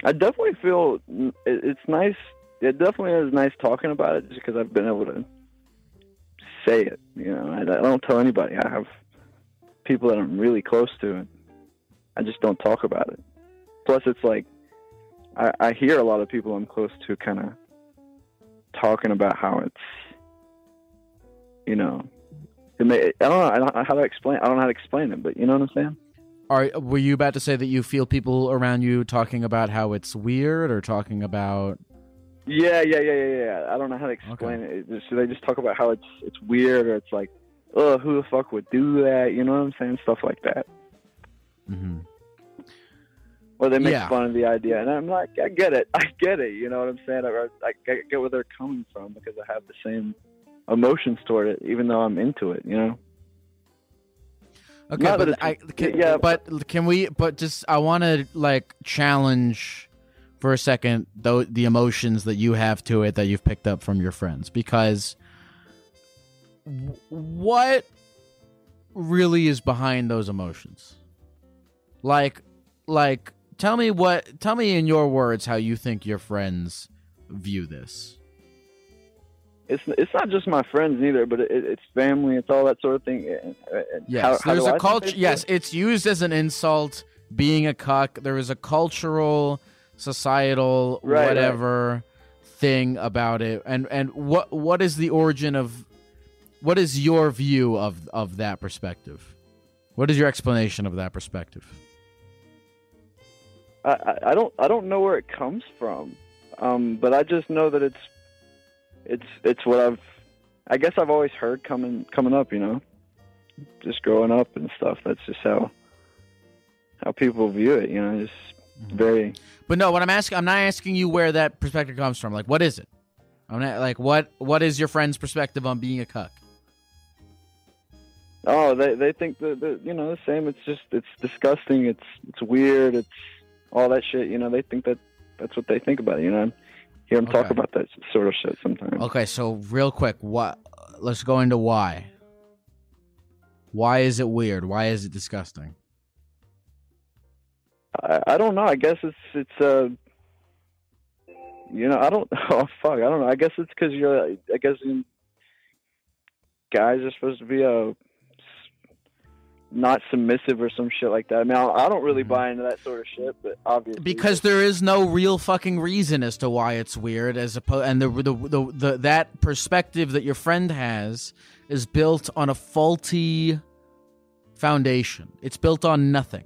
I definitely feel it, it's nice. It definitely is nice talking about it, just because I've been able to say it. You know, I, I don't tell anybody. I have people that I'm really close to, and I just don't talk about it. Plus, it's like I, I hear a lot of people I'm close to kind of talking about how it's, you know, it may, I, don't know, I don't know how to explain. I don't know how to explain it, but you know what I'm saying? Are, were you about to say that you feel people around you talking about how it's weird or talking about? Yeah, yeah, yeah, yeah, yeah. I don't know how to explain okay. it. So they just talk about how it's it's weird, or it's like, oh, who the fuck would do that? You know what I'm saying? Stuff like that. Mm-hmm. Or they make yeah. fun of the idea, and I'm like, I get it, I get it. You know what I'm saying? I, I get where they're coming from, because I have the same emotions toward it, even though I'm into it, you know. Okay, Not but I can, yeah, but can we? But just I want to like challenge for a second though the emotions that you have to it that you've picked up from your friends, because what really is behind those emotions? Like, like tell me what? Tell me in your words how you think your friends view this. It's it's not just my friends either, but it, it's family. It's all that sort of thing. And, and yes, how, there's how a culture. Yes, it's used as an insult. Being a cuck. There is a cultural, societal, right, whatever right. thing about it. And and what what is the origin of? What is your view of of that perspective? What is your explanation of that perspective? I I, I don't I don't know where it comes from, um, but I just know that it's. It's it's what I've, I guess I've always heard coming coming up, you know, just growing up and stuff. That's just how how people view it, you know, just very. But no, what I'm asking, I'm not asking you where that perspective comes from. Like, what is it? I'm not like what what is your friend's perspective on being a cuck? Oh, they they think the, the you know the same. It's just it's disgusting. It's it's weird. It's all that shit. You know, they think that that's what they think about it. You know. Hear them okay. talk about that sort of shit sometimes. Okay, so real quick, what? Let's go into why. Why is it weird? Why is it disgusting? I, I don't know. I guess it's it's uh, you know, I don't. Oh fuck, I don't know. I guess it's because you're. I guess you, guys are supposed to be a. Uh, not submissive or some shit like that. I mean, I don't really buy into that sort of shit, but obviously because there is no real fucking reason as to why it's weird, as opposed and the the, the the that perspective that your friend has is built on a faulty foundation. It's built on nothing.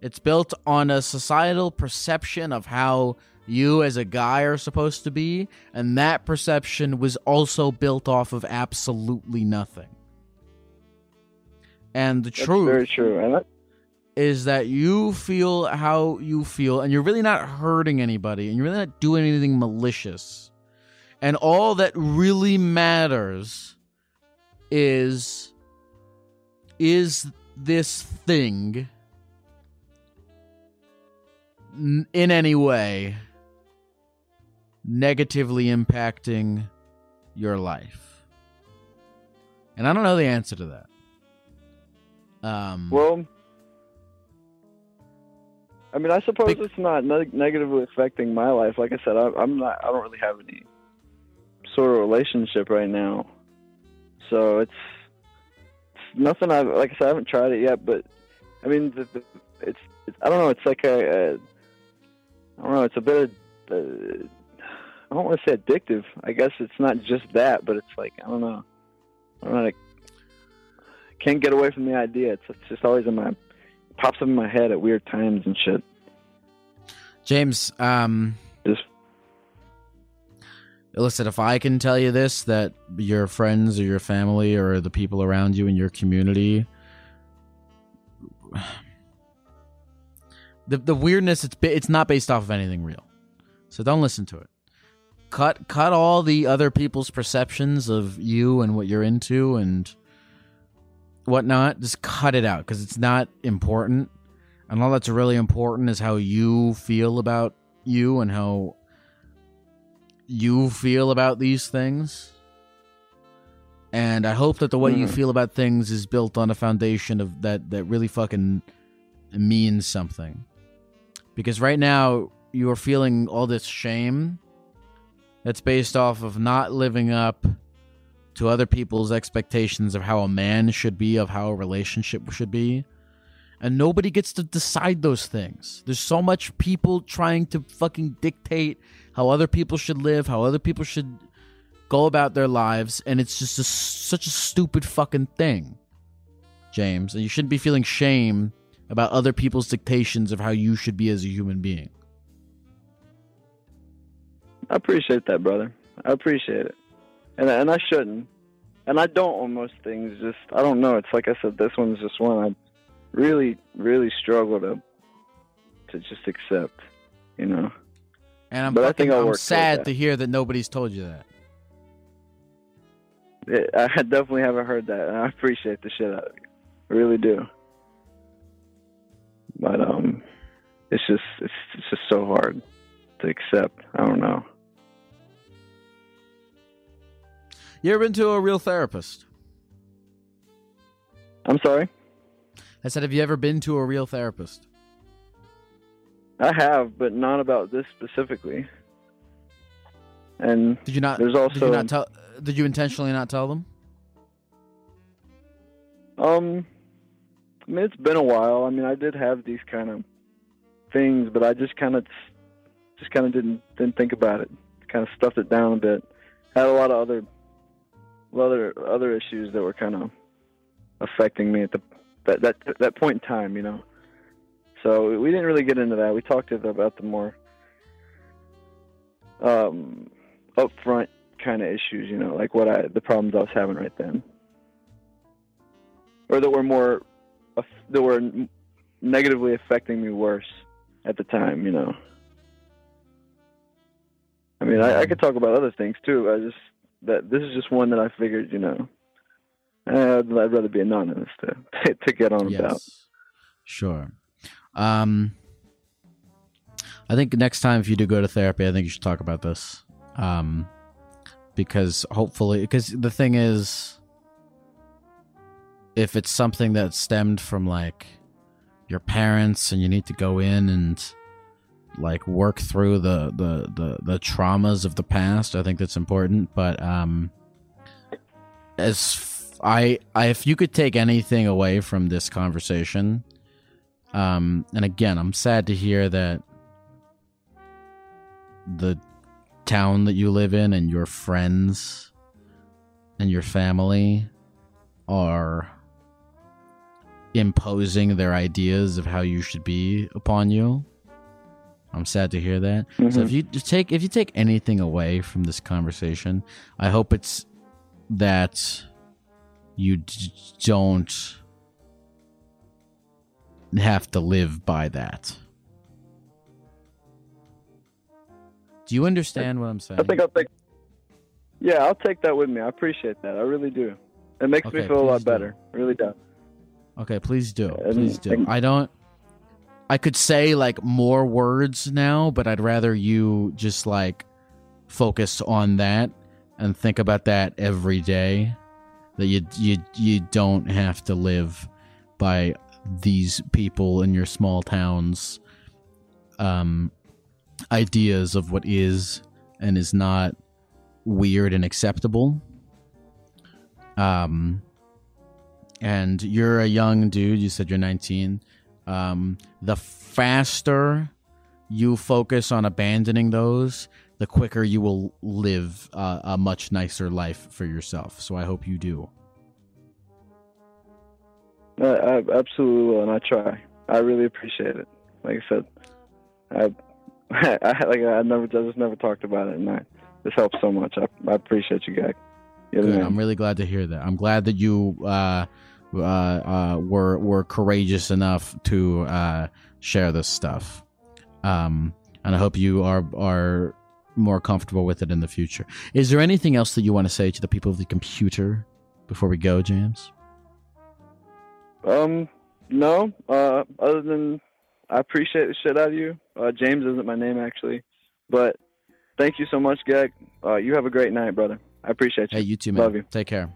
It's built on a societal perception of how you as a guy are supposed to be, and that perception was also built off of absolutely nothing. And the That's truth very true, is that you feel how you feel, and you're really not hurting anybody, and you're really not doing anything malicious. And all that really matters is, is this thing in any way negatively impacting your life? And I don't know the answer to that. Um, well, I mean, I suppose like, it's not ne- negatively affecting my life. Like I said, I, I'm not. I don't really have any sort of relationship right now, so it's, it's nothing. I like I said, I haven't tried it yet. But I mean, the, the, it's, it's. I don't know. It's like a. a I don't know. It's a bit of. Uh, I don't want to say addictive. I guess it's not just that, but it's like, I don't know. I don't know. I can't get away from the idea. It's, it's just always in my, pops up in my head at weird times and shit. James, um, just, listen, if I can tell you this, that your friends or your family or the people around you in your community, the the weirdness, it's it's not based off of anything real. So don't listen to it. Cut cut all the other people's perceptions of you and what you're into and whatnot. Just cut it out because it's not important. And all that's really important is how you feel about you and how you feel about these things. And I hope that the way mm. you feel about things is built on a foundation of that that really fucking means something. Because right now you are feeling all this shame that's based off of not living up to other people's expectations of how a man should be, of how a relationship should be. And nobody gets to decide those things. There's so much people trying to fucking dictate how other people should live, how other people should go about their lives. And it's just a, such a stupid fucking thing, James. And you shouldn't be feeling shame about other people's dictations of how you should be as a human being. I appreciate that, brother. I appreciate it. And, and I shouldn't. And I don't on most things. Just, I don't know. It's like I said, this one's just one I really, really struggle to to just accept, you know. And I'm, but fucking, I think I'll I'm work sad to hear that nobody's told you that. It, I definitely haven't heard that. And I appreciate the shit out of you. I really do. But um, it's just it's, it's just so hard to accept. I don't know. You ever been to a real therapist? I'm sorry? I said, have you ever been to a real therapist? I have, but not about this specifically. And did you not? There's also. Did you, not tell, did you intentionally not tell them? Um, I mean, it's been a while. I mean, I did have these kind of things, but I just kind of, just kind of didn't didn't think about it. Kind of stuffed it down a bit. Had a lot of other, other other issues that were kind of affecting me at the. That, that that point in time, you know. So we didn't really get into that. We talked about the more um, upfront kind of issues, you know, like what I the problems I was having right then, or that were more that were negatively affecting me worse at the time, you know. I mean, I, I could talk about other things too. I just that this is just one that I figured, you know. Uh, I'd rather be anonymous to to get on yes. about. Sure. Um, I think next time if you do go to therapy, I think you should talk about this. Um, because hopefully, because the thing is, if it's something that stemmed from like your parents and you need to go in and like work through the, the, the, the traumas of the past, I think that's important. But um, as far I, I, if you could take anything away from this conversation, um, and again, I'm sad to hear that the town that you live in and your friends and your family are imposing their ideas of how you should be upon you. I'm sad to hear that. Mm-hmm. So if you just take, if you take anything away from this conversation, I hope it's that you d- don't have to live by that. Do you understand I, what I'm saying? I think I'll take. Yeah, I'll take that with me. I appreciate that. I really do. It makes okay, me feel a lot do. better. I really do. Okay, please do. I please do. I don't. I could say like more words now, but I'd rather you just like focus on that and think about that every day. That you you you don't have to live by these people in your small towns' um, ideas of what is and is not weird and acceptable. Um, and you're a young dude. You said you're nineteen. Um, the faster you focus on abandoning those, the quicker you will live uh, a much nicer life for yourself. So I hope you do. I, I absolutely will, and I try. I really appreciate it. Like I said, I, I, I like I never, I just never talked about it, and I, this helps so much. I, I appreciate you guys. Good. I'm really glad to hear that. I'm glad that you uh, uh, uh, were were courageous enough to uh, share this stuff, um, and I hope you are are more comfortable with it in the future. Is there anything else that you want to say to the people of the computer before we go, James? Um, no. Uh, other than I appreciate the shit out of you. Uh, James isn't my name actually, but thank you so much, Gek. Uh, you have a great night, brother. I appreciate you. Hey, you too, man. Love you. Take care.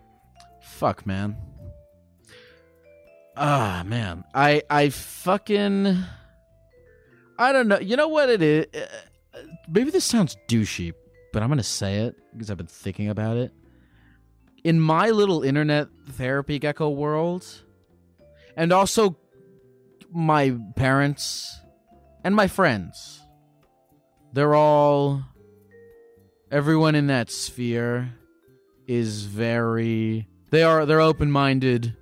Fuck, man. Ah, man. I I fucking... I don't know. You know what it is? Maybe this sounds douchey, but I'm going to say it because I've been thinking about it. In my little internet therapy gecko world, and also my parents and my friends, they're all... Everyone in that sphere is very... They are, they're open-minded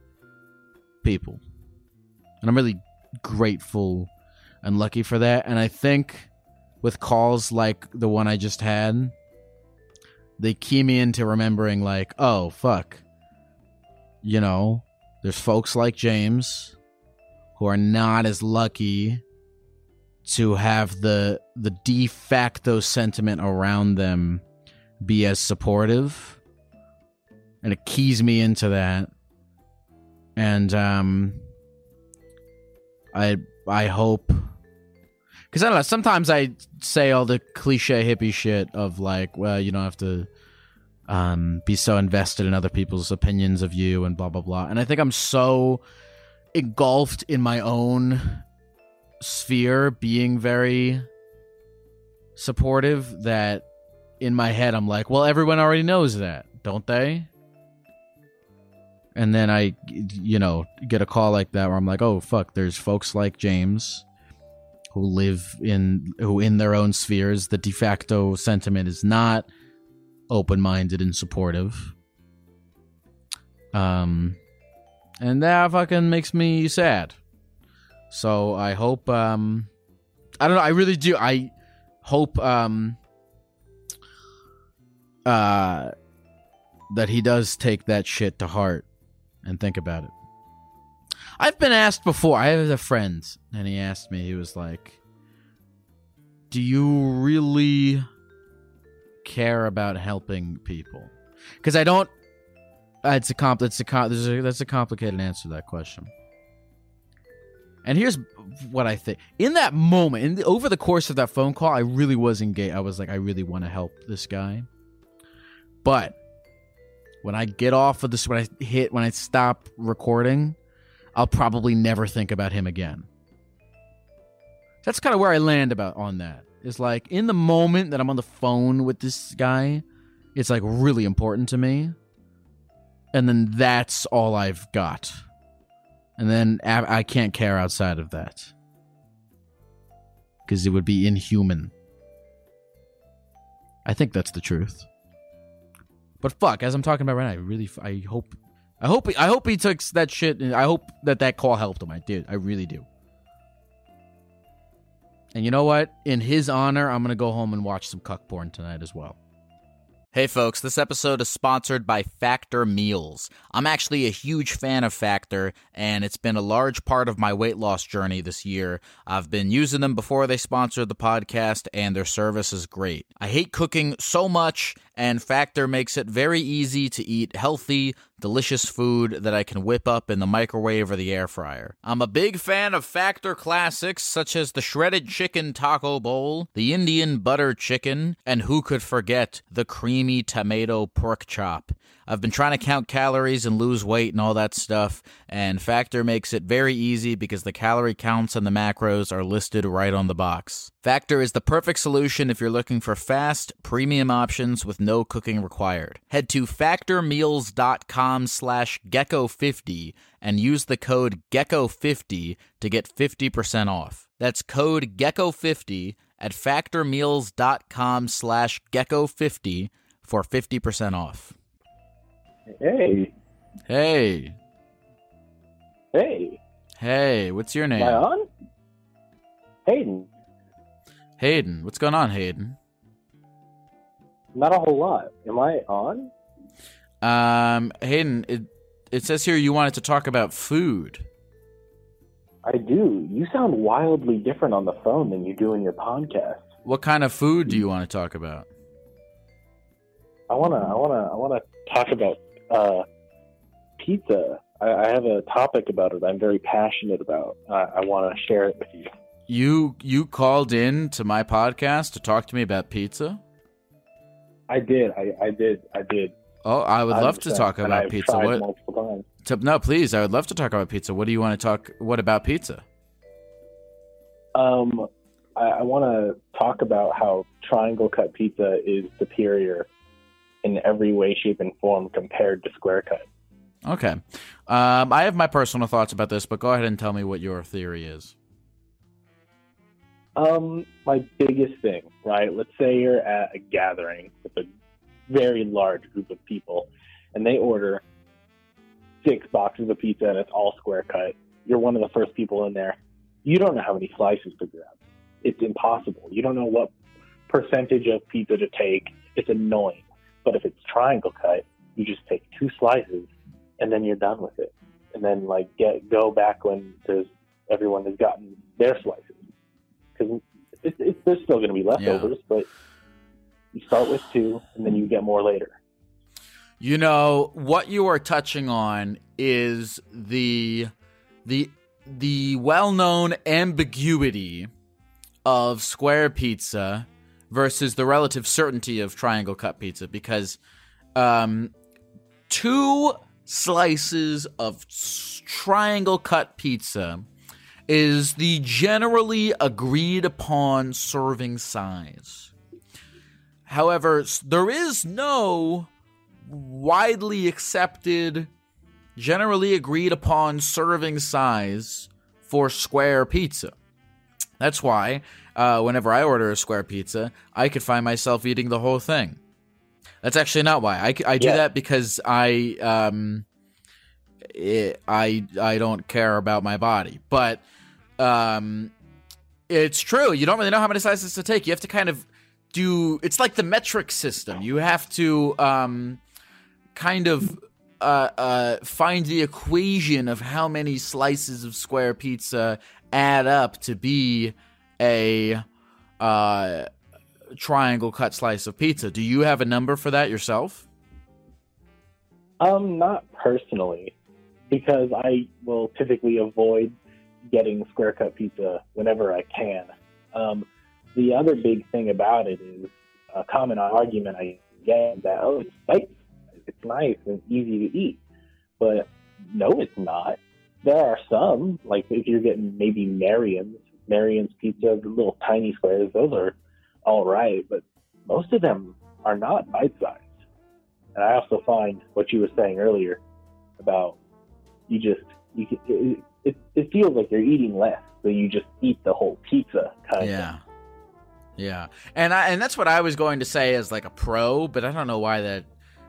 people. And I'm really grateful and lucky for that. And I think with calls like the one I just had, they key me into remembering, like, oh, fuck. You know, there's folks like James who are not as lucky to have the the de facto sentiment around them be as supportive, and it keys me into that. And um, I I hope, because I don't know. Sometimes I say all the cliche hippie shit of like, well, you don't have to um, be so invested in other people's opinions of you and blah blah blah. And I think I'm so engulfed in my own sphere being very supportive that in my head I'm like, well, everyone already knows that, don't they? And then I, you know, get a call like that where I'm like, oh fuck, there's folks like James who live in who in their own spheres, the de facto sentiment is not open-minded and supportive, um and that fucking makes me sad. So I hope, um, I don't know, I really do, I hope um, uh, that he does take that shit to heart and think about it. I've been asked before, I have a friend, and he asked me, he was like, do you really care about helping people? Because I don't, it's a, compl- it's a, com- there's a, that's a complicated answer to that question. And here's what I think. In that moment, in the, over the course of that phone call, I really was engaged. I was like, I really want to help this guy. But when I get off of this, when I hit, when I stop recording, I'll probably never think about him again. That's kind of where I land about on that. It's like, in the moment that I'm on the phone with this guy, it's like really important to me. And then that's all I've got. And then I can't care outside of that, because it would be inhuman. I think that's the truth. But fuck, as I'm talking about right now, I really, I hope, I hope, I hope he took that shit, and I hope that that call helped him. I did, I really do. And you know what? In his honor, I'm gonna go home and watch some cuck porn tonight as well. Hey folks, this episode is sponsored by Factor Meals. I'm actually a huge fan of Factor, and it's been a large part of my weight loss journey this year. I've been using them before they sponsored the podcast, and their service is great. I hate cooking so much, and Factor makes it very easy to eat healthy, delicious food that I can whip up in the microwave or the air fryer. I'm a big fan of Factor classics such as the shredded chicken taco bowl, the Indian butter chicken, and who could forget the creamy tomato pork chop. I've been trying to count calories and lose weight and all that stuff, and Factor makes it very easy because the calorie counts and the macros are listed right on the box. Factor is the perfect solution if you're looking for fast, premium options with no cooking required. Head to factor meals dot com slash gecko fifty and use the code gecko fifty to get fifty percent off. That's code gecko fifty at factor meals dot com slash gecko fifty for fifty percent off. Hey. Hey. Hey. Hey, what's your name? Am I on? Hayden. Hayden. What's going on, Hayden? Not a whole lot. Am I on? Um, Hayden, it, it says here you wanted to talk about food. I do. You sound wildly different on the phone than you do in your podcast. What kind of food do you want to talk about? I wanna, I wanna, I wanna talk about uh, pizza. I, I have a topic about it I'm very passionate about. I, I want to share it with you. You you called in to my podcast to talk to me about pizza? I did. I, I did. I did. Oh, I would love to talk about pizza. What? Multiple times. No, please. I would love to talk about pizza. What do you want to talk? What about pizza? Um, I, I want to talk about how triangle cut pizza is superior in every way, shape, and form compared to square cut. Okay. Um, I have my personal thoughts about this, but go ahead and tell me what your theory is. Um, my biggest thing, right? Let's say you're at a gathering with a very large group of people, and they order six boxes of pizza, and it's all square cut. You're one of the first people in there. You don't know how many slices to grab. It's impossible. You don't know what percentage of pizza to take. It's annoying. But if it's triangle cut, you just take two slices, and then you're done with it. And then, like, get go back when there's everyone has gotten their slices. Because it, it, there's still going to be leftovers, yeah. But you start with two, and then you get more later. You know, what you are touching on is the the the well-known ambiguity of square pizza versus the relative certainty of triangle cut pizza, because um, two slices of triangle cut pizza is the generally agreed upon serving size. However, there is no widely accepted, generally agreed upon serving size for square pizza. That's why uh, whenever I order a square pizza, I could find myself eating the whole thing. That's actually not why. I, I do yeah. that because I um, it, I I don't care about my body. But um, it's true. You don't really know how many slices to take. You have to kind of do – it's like the metric system. You have to um, kind of uh, uh, find the equation of how many slices of square pizza – add up to be a uh, triangle cut slice of pizza. Do you have a number for that yourself? Um, not personally, because I will typically avoid getting square cut pizza whenever I can. Um, the other big thing about it is a common argument I get that, oh, it's nice, it's nice and easy to eat. But no, it's not. There are some, like if you're getting maybe Marion's, Marion's pizza, the little tiny squares, those are all right, but most of them are not bite-sized. And I also find what you were saying earlier about you just, you can, it, it, it feels like you're eating less, so you just eat the whole pizza kind yeah. of. Yeah, yeah. And I, and that's what I was going to say as like a pro, but I don't know why that.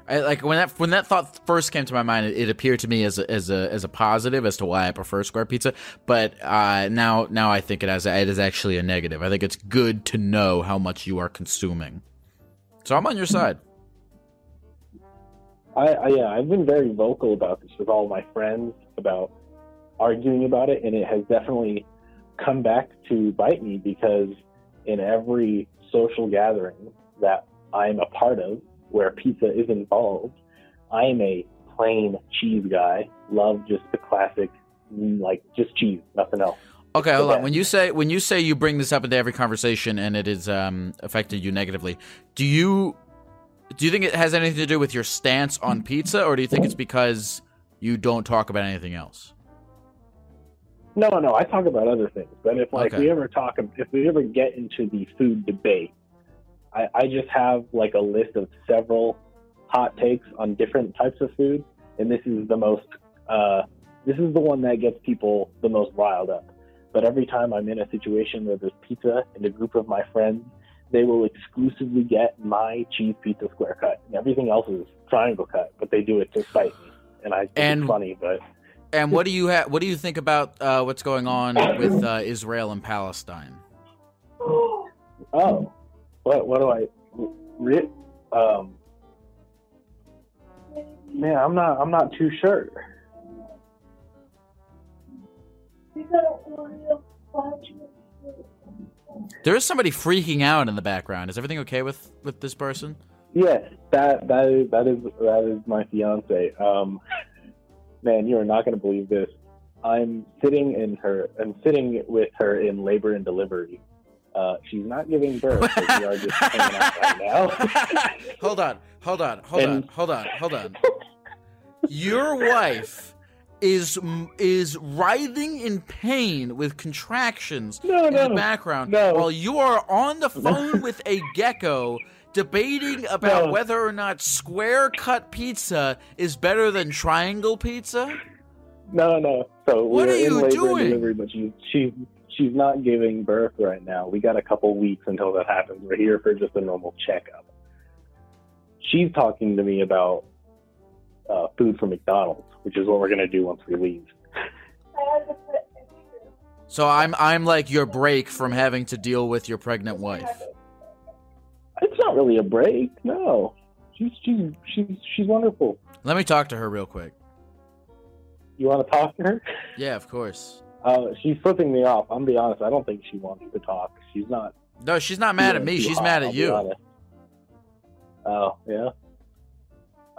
I, like when that when that thought first came to my mind, it, it appeared to me as a, as a as a positive as to why I prefer square pizza. But uh, now now I think it as it is actually a negative. I think it's good to know how much you are consuming. So I'm on your side. I, I yeah, I've been very vocal about this with all my friends about arguing about it, and it has definitely come back to bite me because in every social gathering that I'm a part of, where pizza is involved, I am a plain cheese guy. Love just the classic, like just cheese, nothing else. Okay, hold on. When you say when you say you bring this up into every conversation and it is um, affected you negatively, do you do you think it has anything to do with your stance on pizza, or do you think it's because you don't talk about anything else? No, no, I talk about other things. But if like okay. we ever talk, if we ever get into the food debate. I, I just have like a list of several hot takes on different types of food, and this is the most. Uh, this is the one that gets people the most riled up. But every time I'm in a situation where there's pizza and a group of my friends, they will exclusively get my cheese pizza square cut. And everything else is triangle cut, but they do it to spite me. And I think and, it's funny, but... And what do you ha- what do you think about uh, what's going on with uh, Israel and Palestine? Oh, what what do I... Re- um, man, I'm not I'm not too sure. There is somebody freaking out in the background. Is everything okay with, with this person? Yes, that that is that is, that is my fiance. Um, man, you are not going to believe this. I'm sitting in her. I'm sitting with her in labor and delivery. Uh, she's not giving birth. But we are just hanging out right now. hold on, hold on, hold and... on, hold on, hold on. Your wife is is writhing in pain with contractions no, in no, the background no. while you are on the phone with a gecko debating about no. whether or not square cut pizza is better than triangle pizza. No, no. So what we're are in you labor doing? And delivery, but she, she, she's not giving birth right now. We got a couple weeks until that happens. We're here for just a normal checkup. She's talking to me about uh, food from McDonald's, which is what we're gonna do once we leave. So I'm I'm like your break from having to deal with your pregnant wife. It's not really a break, no. She's she's she's she's wonderful. Let me talk to her real quick. You want to talk to her? Yeah, of course. Uh, she's flipping me off. I'm gonna be honest. I don't think she wants to talk. She's not. No, she's not mad at me. She's hot. Mad at I'll you. Oh yeah.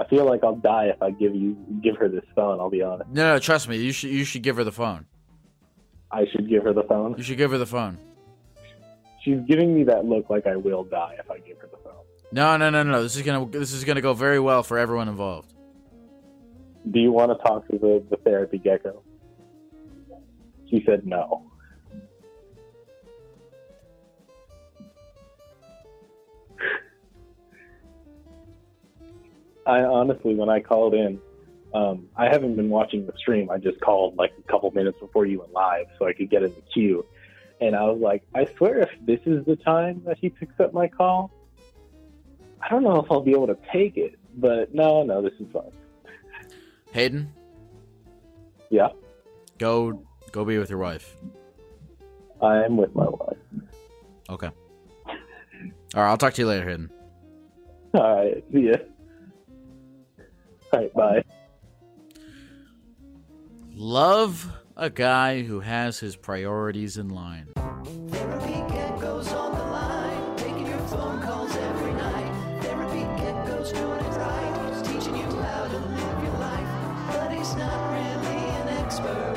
I feel like I'll die if I give you give her this phone. I'll be honest. No, no, trust me. You should you should give her the phone. I should give her the phone. You should give her the phone. She's giving me that look like I will die if I give her the phone. No, no, no, no. This is gonna this is gonna go very well for everyone involved. Do you want to talk to the, the therapy gecko? She said no. I honestly, when I called in, um, I haven't been watching the stream. I just called like a couple minutes before you went live so I could get in the queue. And I was like, I swear if this is the time that he picks up my call, I don't know if I'll be able to take it. But no, no, this is fun. Hayden? Yeah? Go go be with your wife. I am with my wife. Okay. All right, I'll talk to you later, Hayden. All right, see ya. All right, bye. Love a guy who has his priorities in line. Therapy Gecko's on the line, taking your phone calls every night. Therapy Gecko's doing it right, he's teaching you how to live your life, but he's not really an expert.